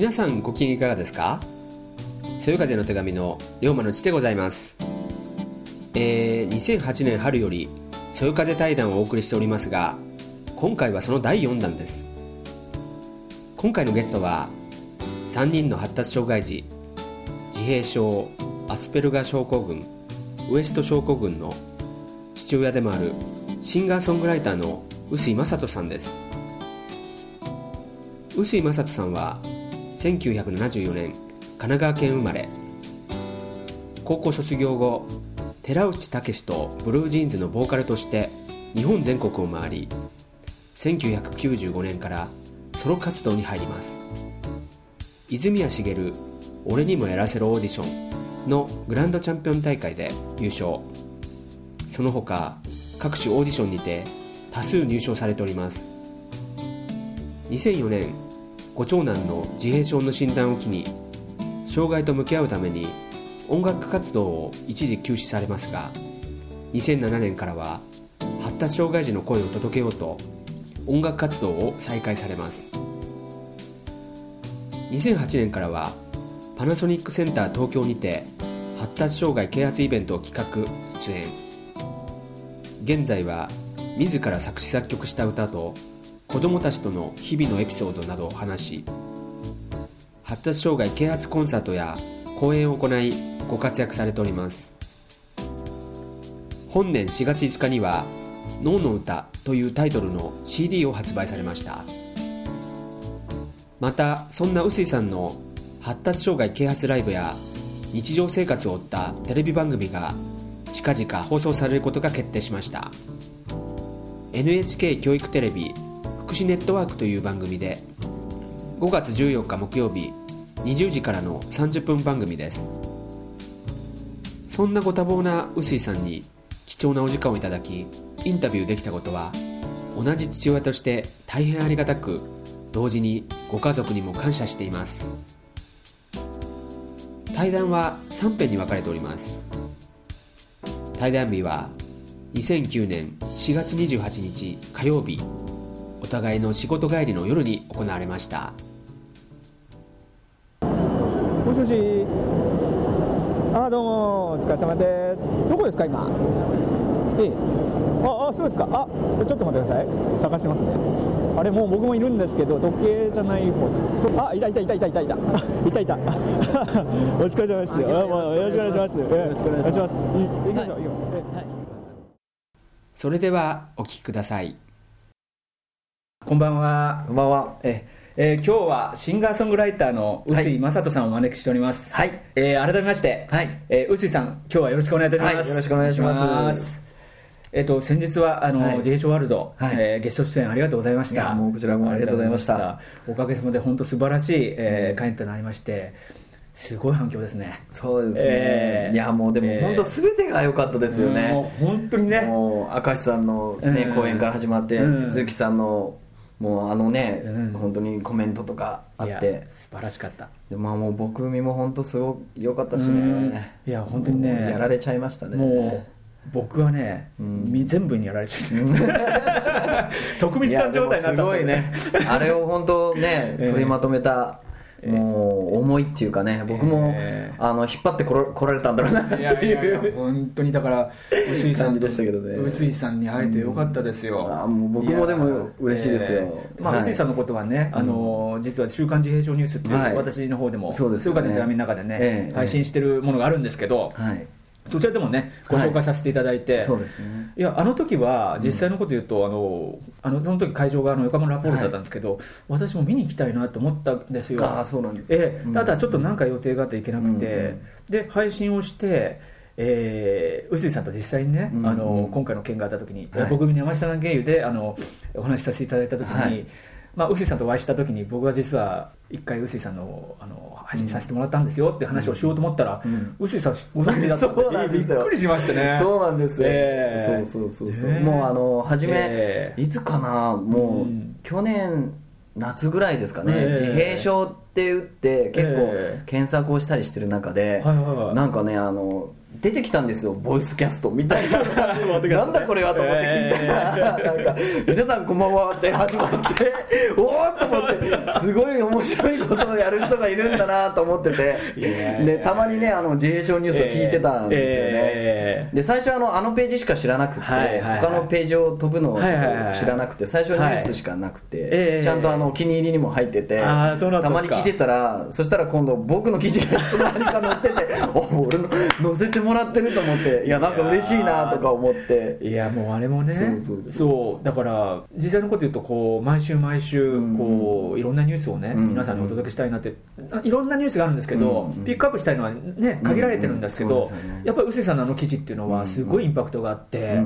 皆さんご機嫌いかがですか？そよ風の手紙の龍馬の父でございます。2008年春よりそよ風対談をお送りしておりますが、今回はその第4弾です。今回のゲストは3人の発達障害児、自閉症アスペルガー症候群、ウエスト症候群の父親でもあるシンガーソングライターの臼井正人さんです。臼井正人さんは1974年神奈川県生まれ。高校卒業後、寺内武とブルージーンズのボーカルとして日本全国を回り、1995年からソロ活動に入ります。泉谷しげる俺にもやらせろオーディションのグランドチャンピオン大会で優勝、その他各種オーディションにて多数入賞されております。2004年、ご長男の自閉症の診断を機に障害と向き合うために音楽活動を一時休止されますが、2007年からは発達障害児の声を届けようと音楽活動を再開されます。2008年からはパナソニックセンター東京にて発達障害啓発イベントを企画・出演。現在は自ら作詞作曲した歌と子どもたちとの日々のエピソードなどを話し、発達障害啓発コンサートや講演を行いご活躍されております。本年4月5日には脳の歌というタイトルの CD を発売されました。また、そんな臼井さんの発達障害啓発ライブや日常生活を追ったテレビ番組が近々放送されることが決定しました。 NHK 教育テレビ福祉ネットワークという番組で5月14日木曜日20時からの30分番組です。そんなご多忙な臼井さんに貴重なお時間をいただき、インタビューできたことは同じ父親として大変ありがたく、同時にご家族にも感謝しています。対談は3編に分かれております。対談日は2009年4月28日火曜日、お互いの仕事帰りの夜に行われました。もしもし、どうもお疲れ様です。どこですか今？そうですか。ちょっと待ってください、探しますね。あれ、もう僕もいるんですけど、時計じゃない方。いたいたお疲れ様です。よろしくお願いします。行きましょう。それではお聞きください。こんばんは。こんばんは。今日はシンガーソングライターの臼井正人さんをお招きしております。はい、改めまして、臼井さん、今日はよろしくお願いいたします。よろしくお願いします。先日は自閉症ワールド、ゲスト出演ありがとうございました。もうこちらもありがとうございました。おかげさまで本当素晴らしい会となりまして、すごい反響ですね。そうですね、いやもうでも本当全てが良かったですよね。もう本当にね、もう明石さんの、講演から始まって、鈴木さんのもう本当にコメントとかあって、素晴らしかった。で、もう僕も本当すごく良かったしね。いや本当にね、やられちゃいましたね。もう僕はね、全部にやられちゃって徳光さん状態になっちゃったね。あれを本当ね取りまとめた、もう思いっていうかね、僕も、引っ張ってこられたんだろうなっていう。本当にだから臼井さんでしたけどね。臼井さんに会えてよかったですよ。もう僕もでも嬉しいですよ。臼井さんのことはね、実は週刊自閉症ニュースっていう、私の方でもそうですよね、そよ風の手紙の中でね、配信してるものがあるんですけど、そちらでもねご紹介させていただいて、そうですね。いや、あの時は実際のこと言うと、その時会場が横浜ラポールだったんですけど、私も見に行きたいなと思ったんですよ。そうなんです。ただちょっと何か予定があって行けなくて、で配信をして、臼井さんと実際にね、今回の件があった時に、僕に山下さん経由でお話しさせていただいた時に、臼井さんとお会いした時に、僕は実は一回臼井さんの配信させてもらったんですよって話をしようと思ったら、臼井さんご存知だったのでびっくりしましたね。そうなんですよ。そうもう初めいつかな、もう去年夏ぐらいですかね、自閉症って打って結構検索をしたりしてる中で、なんかね出てきたんですよ、ボイスキャストみたいななんだこれはと思って聞いたら、なんか皆さんこんばんはって始まっておおっと思って、すごい面白いことをやる人がいるんだなと思ってて、でたまにね、自閉症ニュースを聞いてたんですよね。で最初あのページしか知らなくて、他のページを飛ぶのを知らなくて、最初ニュースしかなくて、ちゃんとお気に入りにも入ってて、たまに聞いてたら、そしたら今度僕の記事がいつの間にか載ってて俺の載せてもらってると思って、いやなんか嬉しいなとか思って、いやもうあれもね、そうだから実際のこと言うと、こう毎週毎週こういろんなニュースをね皆さんにお届けしたいなって、いろんなニュースがあるんですけどピックアップしたいのはね限られてるんですけど、やっぱりうせさんの記事っていうのはすごいインパクトがあって、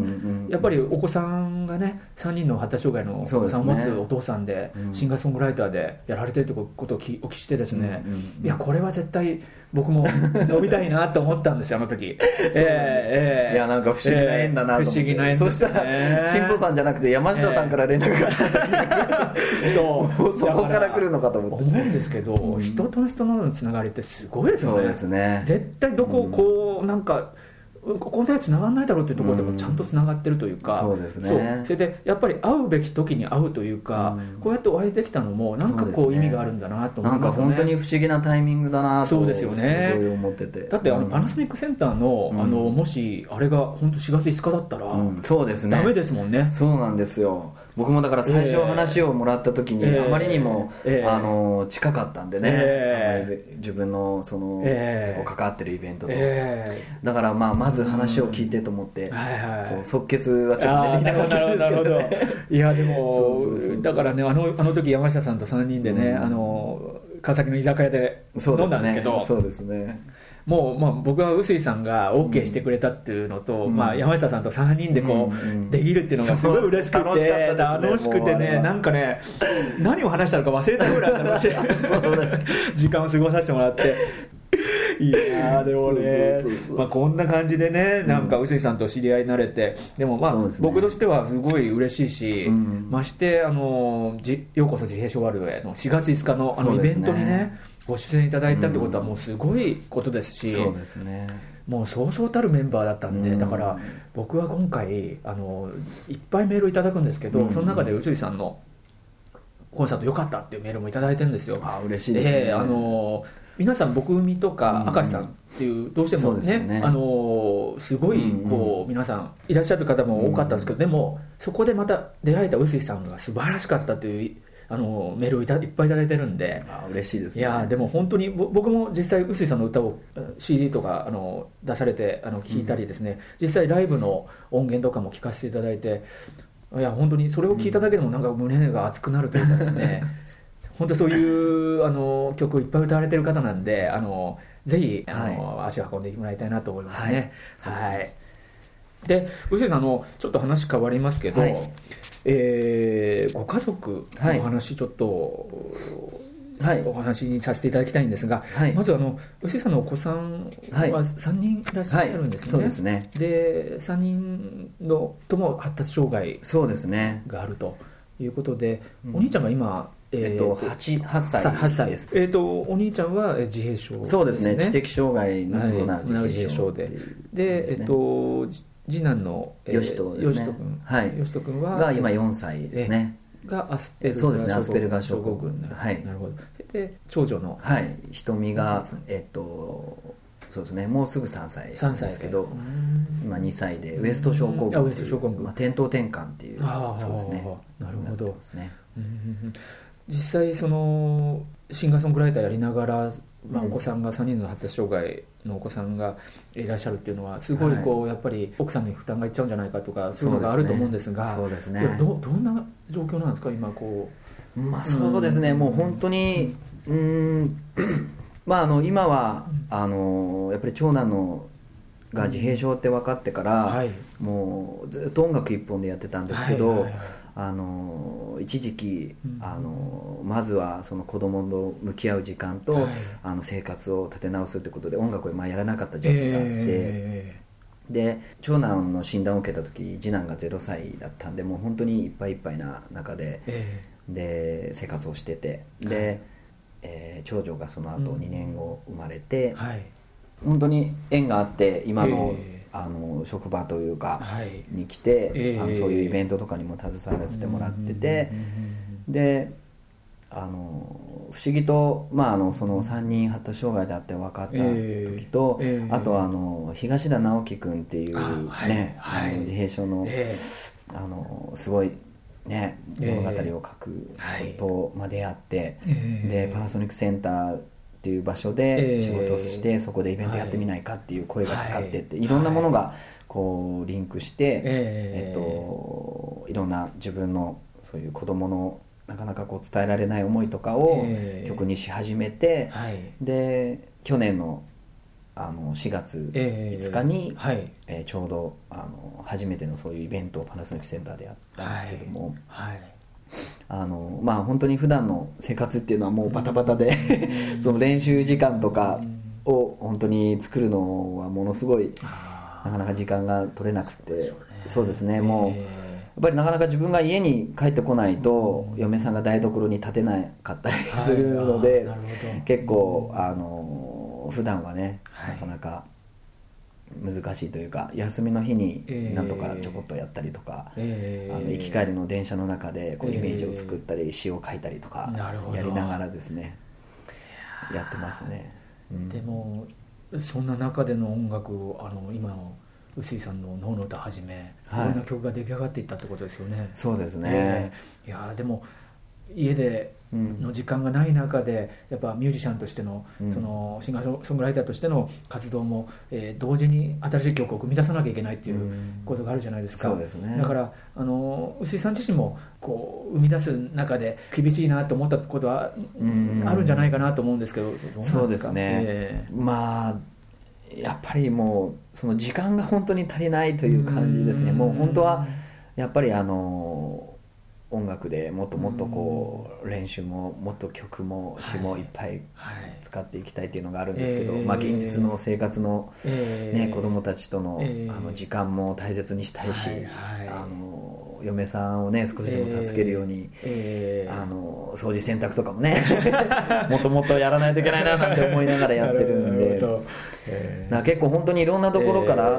やっぱりお子さんがね3人の発達障害のお子さんを持つお父さんでシンガーソングライターでやられてるってことをお聞きしてですね、いやこれは絶対僕も伸びたいなと思ったんですよ、あの時。いやなんか不思議な縁だなと思って、そしたらしんぽさんじゃなくて山下さんから連絡があったそうそこから来るのかと思って思うんですけど、人と人のつながりってすごいですよね。そうですね、絶対どここうなんかこんなやつ繋がんないだろうっていうところでもちゃんと繋がってるというか、そうですね、そうそれでやっぱり会うべき時に会うというか、こうやってお会いできたのもなんかこう意味があるんだなと思いますよね。なんか本当に不思議なタイミングだなと、そうですよね、すごい思ってて、だってパナソニックセンターのもしあれが本当4月5日だったら、そうですね、ダメですもんね。そうなんですよ。僕もだから最初話をもらった時にあまりにも近かったんでね、自分のその関わってるイベントと、だからまず話を聞いてと思って、そう即決はちょっとできなかったんですけどね。いやでもだからね、あの時山下さんと3人でね、川崎の居酒屋で飲んだんですけど、そうですね、もう僕は臼井さんが OK してくれたっていうのと、山下さんと3人でこうできるっていうのがすごい嬉しくて、楽しくてね、なんかね何を話したのか忘れたぐらい楽しい時間を過ごさせてもらって、いやでもねこんな感じでね、なんか臼井さんと知り合いになれて、でも僕としてはすごい嬉しいし、ましてようこそ自閉症ワールドへの4月5日のイベントにねご出演いただいたってことはもうすごいことですし、そうですね、もうそうそうたるメンバーだったんで、だから僕は今回いっぱいメールをいただくんですけど、その中で臼井さんのコンサート良かったっていうメールもいただいてるんですよ。あ、嬉しいですね。皆さん僕海とか明石さんっていうどうしてもねすごいこう皆さんいらっしゃる方も多かったんですけど、でもそこでまた出会えた臼井さんが素晴らしかったというメールをいっぱいいただいてるんで、嬉しいですね。いやでも本当に僕も実際臼井さんの歌を CD とか出されて聴いたりですね、実際ライブの音源とかも聴かせていただいて、いや本当にそれを聴いただけでもなんか胸が熱くなるというかですね本当そういう曲をいっぱい歌われてる方なんで、ぜひ足を運んでもらいたいなと思いますね。はい。で臼井さんちょっと話変わりますけど、ご家族のお話ちょっと、お話にさせていただきたいんですが、まず臼井さんのお子さんは3人いらっしゃるんですよね。そうですね。で3人のとも発達障害があるということで、お兄ちゃんが今8歳です。お兄ちゃんは自閉症ですね。そうですね、知的障害のような自閉症で、次男の義人君が今4歳ですね。がアスペルガー症候群。なるほど。で長女の瞳がそうですね、もうすぐ3歳なんですけど、今2歳でウエスト症候群、転倒転換っていう。そうですね。なるほど。実際シンガーソングライターやりながら、お子さんが3人の発達障害のお子さんがいらっしゃるっていうのはすごいやっぱり奥さんに負担がいっちゃうんじゃないかとかそういうのがあると思うんですが、どんな状況なんですか今こう。そうですね、もう本当に今はやっぱり長男が自閉症って分かってからもうずっと音楽一本でやってたんですけど、一時期まずはその子供と向き合う時間と生活を立て直すってことで音楽をやらなかった時期があって、で長男の診断を受けた時次男が0歳だったんで、もう本当にいっぱいいっぱいな中で生活をしてて、で長女がその後2年後生まれて、本当に縁があって今の、職場というかに来て、そういうイベントとかにも携わらせてもらってて、で不思議と、その3人発達障害であって分かった時と、あとは東田直樹君っていう、ね、自閉症の、すごい、ね、物語を書くと、出会って、でパナソニックセンターっていう場所で仕事をして、そこでイベントやってみないかっていう声がかかってって、いろんなものがこうリンクして、いろんな自分のそういう子供のなかなかこう伝えられない思いとかを曲にし始めて、で去年の、4月5日に、ちょうど初めてのそういうイベントをパナソニックセンターでやったんですけども、本当に普段の生活っていうのはもうバタバタでその練習時間とかを本当に作るのはものすごいなかなか時間が取れなくて、そうですね、もうやっぱりなかなか自分が家に帰ってこないと、嫁さんが台所に立てなかったりするので、結構普段はね、なかなか難しいというか、休みの日になんとかちょこっとやったりとか、行き帰りの電車の中でこうイメージを作ったり、詩を書いたりとかやりながらですね、やってますね。でもそんな中での音楽を今の臼井さんの脳の歌はじめ、いろんな曲が出来上がっていったってことですよね。そうですね、でも家での時間がない中で、やっぱミュージシャンとしての、そのシンガーソングライターとしての活動も、同時に新しい曲を生み出さなきゃいけないっていうことがあるじゃないですか。そうですね、だから臼井さん自身もこう生み出す中で厳しいなと思ったことはあるんじゃないかなと思うんですけど、どうなんですか？そうですね、やっぱりもうその時間が本当に足りないという感じですね。もう本当はやっぱり音楽でもっともっとこう練習ももっと曲も詞もいっぱい使っていきたいっていうのがあるんですけど、現実の生活の、子供たちと の時間も大切にしたいし、嫁さんをね少しでも助けるように、掃除洗濯とかもねもっともっとやらないといけないななんて思いながらやってるんでな結構本当にいろんなところから、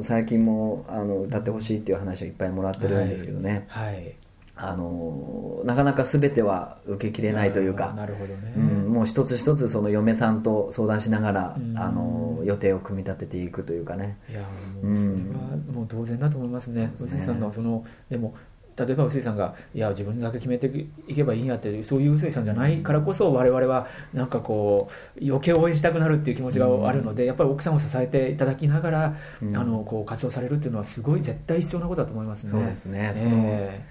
最近も歌ってほしいっていう話をいっぱいもらってるんですけどね、なかなか全ては受けきれないというか、もう一つ一つその嫁さんと相談しながら、予定を組み立てていくというかね。いやもうそれはもう当然だと思いますね。臼井さんのでも例えば臼井さんがいや自分だけ決めていけばいいんやって、そういう臼井さんじゃないからこそ、我々はなんかこう余計応援したくなるっていう気持ちがあるので、やっぱり奥さんを支えていただきながら、こう活動されるっていうのはすごい絶対必要なことだと思いますね。そうですね、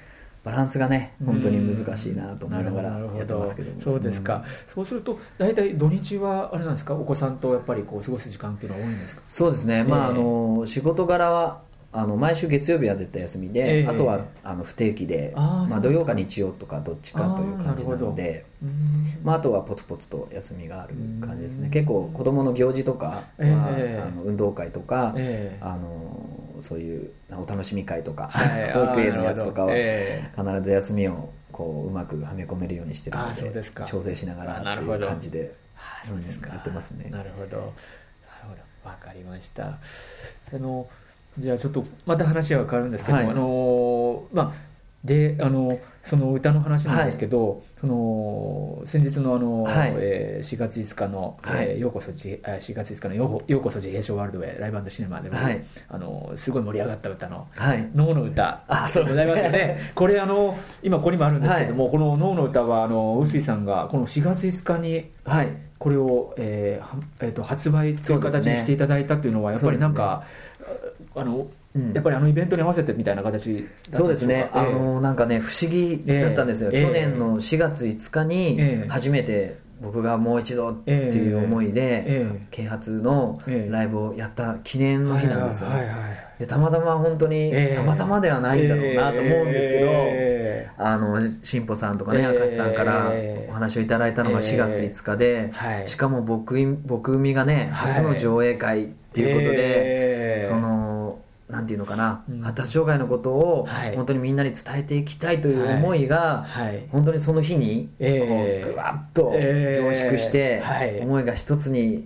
バランスがね本当に難しいなと思いながらやってますけども。そうですか、そうすると大体土日はあれなんですか、お子さんとやっぱりこう過ごす時間っていうのは多いんですか？そうですね、仕事柄は毎週月曜日は絶対休みで、あとは不定期で、土曜か日曜とかどっちかという感じなので、あとはポツポツと休みがある感じですね。結構子どもの行事とか、運動会とか、そういうお楽しみ会とかオークエのやつとかは必ず休みをこううまくはめ込めるようにしてるので、調整しながらっていう感じでやってますね。なるほど、わかりました。じゃあちょっとまた話は変わるんですけど、でその歌の話なんですけど、先日の4月5日のようこそ自閉症ワールドへライブ&シネマでも、すごい盛り上がった歌の脳の歌でございますよね。これ今ここにもあるんですけども、この脳の歌は臼井さんがこの4月5日にこれを発売という形にしていただいたというのは、やっぱりなんかやっぱりイベントに合わせてみたいな形だったんでしょうか？そうですね、なんかね不思議だったんですよ。去年の4月5日に初めて僕がもう一度っていう思いで啓発のライブをやった記念の日なんですよ。でたまたま本当にたまたまではないんだろうなと思うんですけど、新保さんとかね明石さんからお話をいただいたのが4月5日で、しかも僕海がね初の上映会っていうことで、そのなんていうのかな、発達障害のことを本当にみんなに伝えていきたいという思いが、本当にその日にこうぐわっと凝縮して、思いが一つに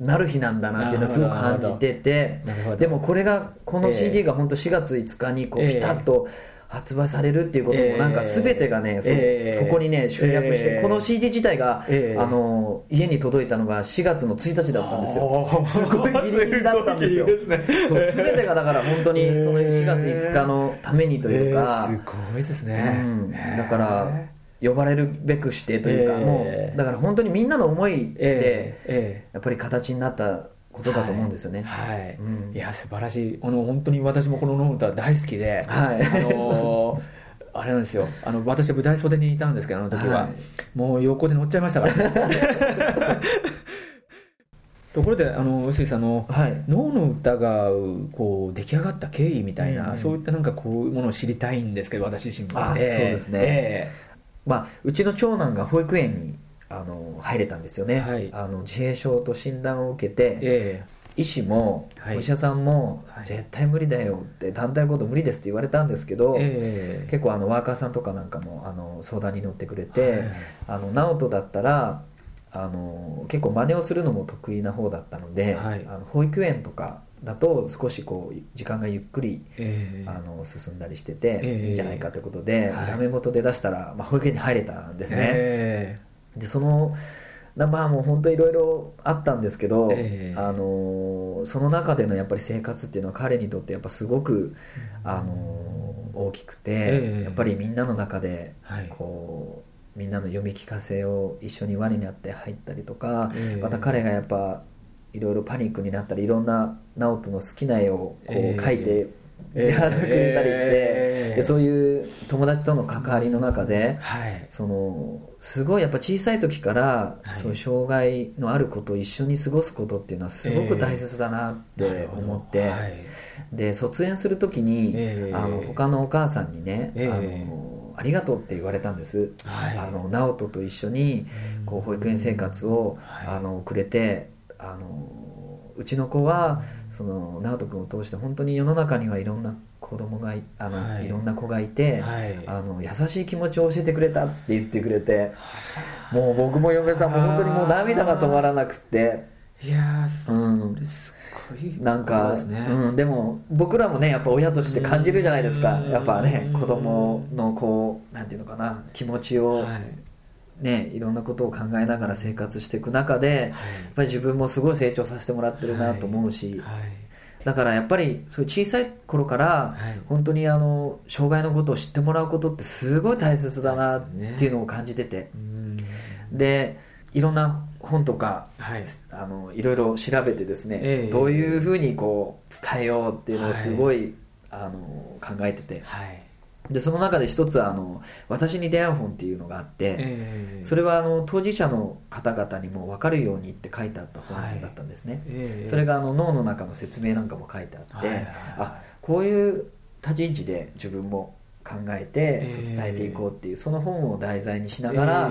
なる日なんだなっていうのはすごく感じてて、でもこれがこの CD が本当4月5日にこうピタッと発売されるっていうこともなんか全てがね そこにね集約して、この CD 自体が家に届いたのが4月の1日だったんですよ。すごいギリギリだったんですよ。そう全てがだから本当にその4月5日のためにというか、すごいですね、うん、だから呼ばれるべくしてというか、もうだから本当にみんなの思いでやっぱり形になったことだと思うんですよね。はいはい、うん、いや素晴らしい。本当に私もこの歌大好きで、はい、あれなんですよ、私は舞台袖にいたんですけど、あの時は、はい、もう横で乗っちゃいましたからところで臼井さんの「はい、脳の歌」がこう出来上がった経緯みたいな、うん、そういったなんかこういうものを知りたいんですけど、私自身も。あ、そうですね、まあ、うちの長男が保育園に入れたんですよね、はい、自閉症と診断を受けて、医師もお医者さんも、はい、絶対無理だよって団体ごと無理ですって言われたんですけど、結構ワーカーさんとかなんかも相談に乗ってくれて、はい、直人だったら結構真似をするのも得意な方だったので、はい、保育園とかだと少しこう時間がゆっくり、進んだりしてて、いいんじゃないかということで、ダメ元で出したら、まあ、保育園に入れたんですね、でそのまあもう本当いろいろあったんですけど、その中でのやっぱり生活っていうのは彼にとってやっぱすごく、大きくて、やっぱりみんなの中でこう、みんなの読み聞かせを一緒に輪になって入ったりとか、また彼がやっぱいろいろパニックになったり、いろんな直人の好きな絵をこう描いてくれたりして、でそういう友達との関わりの中で、そのすごいやっぱ小さい時から、そういう障害のある子と一緒に過ごすことっていうのはすごく大切だなって思って、で卒園する時に、他のお母さんにね、ありがとうって言われたんです、直人と一緒にこう保育園生活を、くれて、うちの子はその直人君を通して本当に世の中にはいろんな子供がいろんな子がいて、優しい気持ちを教えてくれたって言ってくれて、もう僕も嫁さんも本当にもう涙が止まらなくて、いやーすごい、なんか、でも僕らもねやっぱ親として感じるじゃないですか、やっぱね子供のこうなんていうのかな、気持ちを、ね、いろんなことを考えながら生活していく中で、やっぱり自分もすごい成長させてもらってるなと思うし、だからやっぱりそういう小さい頃から本当に障害のことを知ってもらうことってすごい大切だなっていうのを感じてて、でいろんな本とか、いろいろ調べてですね、どういうふうにこう伝えようっていうのをすごい、考えてて、でその中で一つ私に出会う本っていうのがあって、それは当事者の方々にも分かるようにって書いてあった本だったんですね、それが脳の中の説明なんかも書いてあって、あ、こういう立ち位置で自分も考えて、伝えていこうっていう、その本を題材にしながら、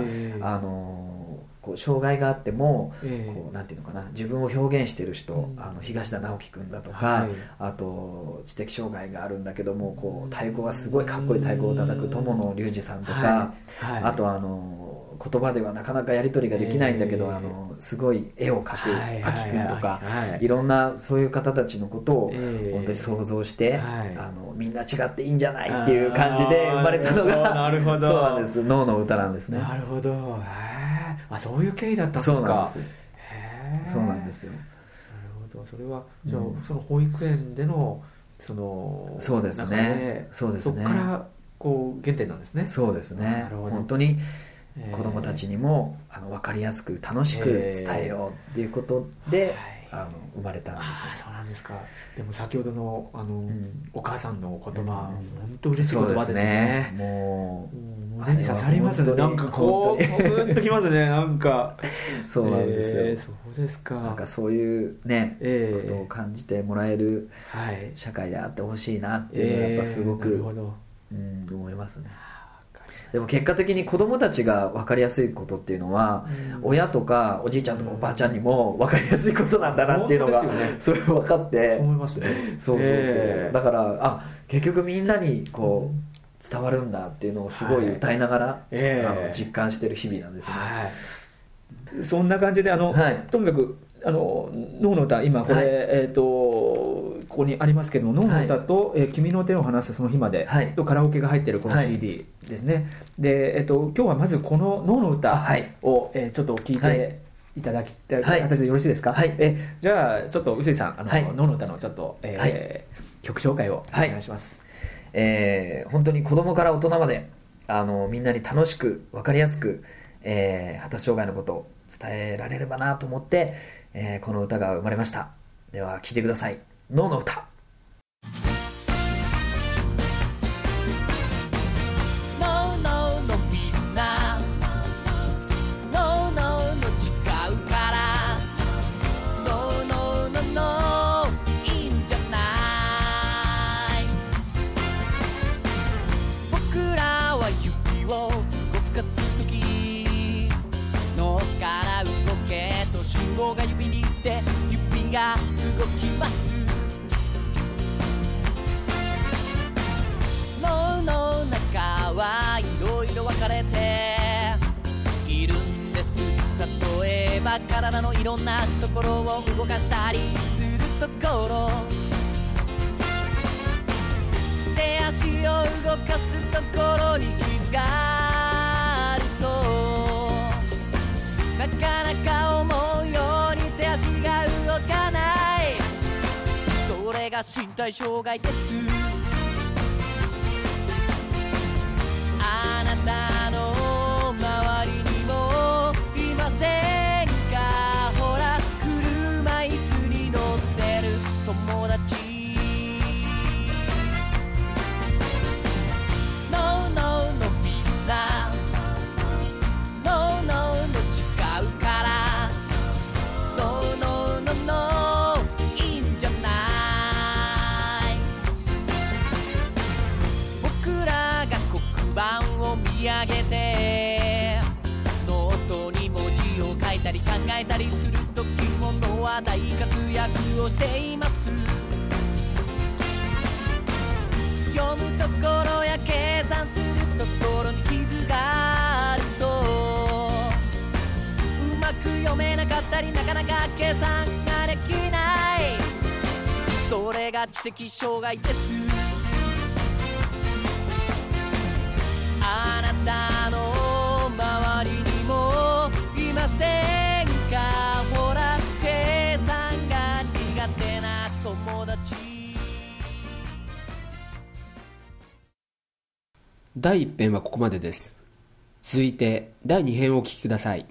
こう障害があっても、こうなんていうのかな、自分を表現してる人、東田直樹君だとか、あと知的障害があるんだけどもこう太鼓はすごいかっこいい太鼓を叩く友野隆二さんとか、あと言葉ではなかなかやり取りができないんだけど、すごい絵を描く、秋君とか、いろんなそういう方たちのことを本当に想像して、みんな違っていいんじゃないっていう感じで生まれたのが、なるほど、そうなんです、脳の歌なんですね。なるほど、あ、そういう経緯だったんですか。そうなんです。そうなんですよ。なるほど。それはじゃあ、その保育園でのその、そうですね。そうですね。そこからこう原点なんですね。そうですね。なるほど。本当に子供たちにも分かりやすく楽しく伝えようっていうことで、生まれたんですよ。あ、そうなんですか。でも先ほどのお母さんの言葉、本当嬉しい言葉ですね。もう。胸に刺さりますね。なんかこうグッときますね。なんかそうなんですよ。そうですか。なんかそういうね、ことを感じてもらえる社会であってほしいなっていうのはやっぱすごく、思いますね。でも結果的に子どもたちが分かりやすいことっていうのは、親とかおじいちゃんとかおばあちゃんにも分かりやすいことなんだなっていうのが、それ分かって思いますね。そうそうそう。だから結局みんなにこう伝わるんだっていうのをすごい歌いながら、実感してる日々なんですね。そんな感じでとにかく脳の歌、今これ、はい、ここにありますけども、脳の歌と、はい、君の手を離すその日まで、はい、とカラオケが入っているこの CD ですね、はい、で、今日はまずこの脳の歌を、はい、ちょっと聞いていただきたい形でよろしいですか、はい、じゃあちょっと臼井さん、はい、脳の歌のちょっと、はい、曲紹介をお願いします、はい、本当に子供から大人までみんなに楽しく分かりやすく、発達障害のことを伝えられればなと思って、この歌が生まれました。では聴いてください、脳の歌。体のいろんなところを動かしたりするところ、手足を動かすところに気があると、なかなか思うように手足が動かない、それが身体障害です。あなたの周りにもいません、友達。No no no みんな No no no 違うから No no no no いいんじゃない。僕らが黒板を見上げてノートに文字を書いたり考えたりするときも脳は大活躍をしています。読むところや計算するところに傷があると、うまく読めなかったりなかなか計算ができない、それが知的障害です。あなたの周りにもいませんか、ほら計算が苦手な友達。第1編はここまでです。続いて第2編をお聞きください。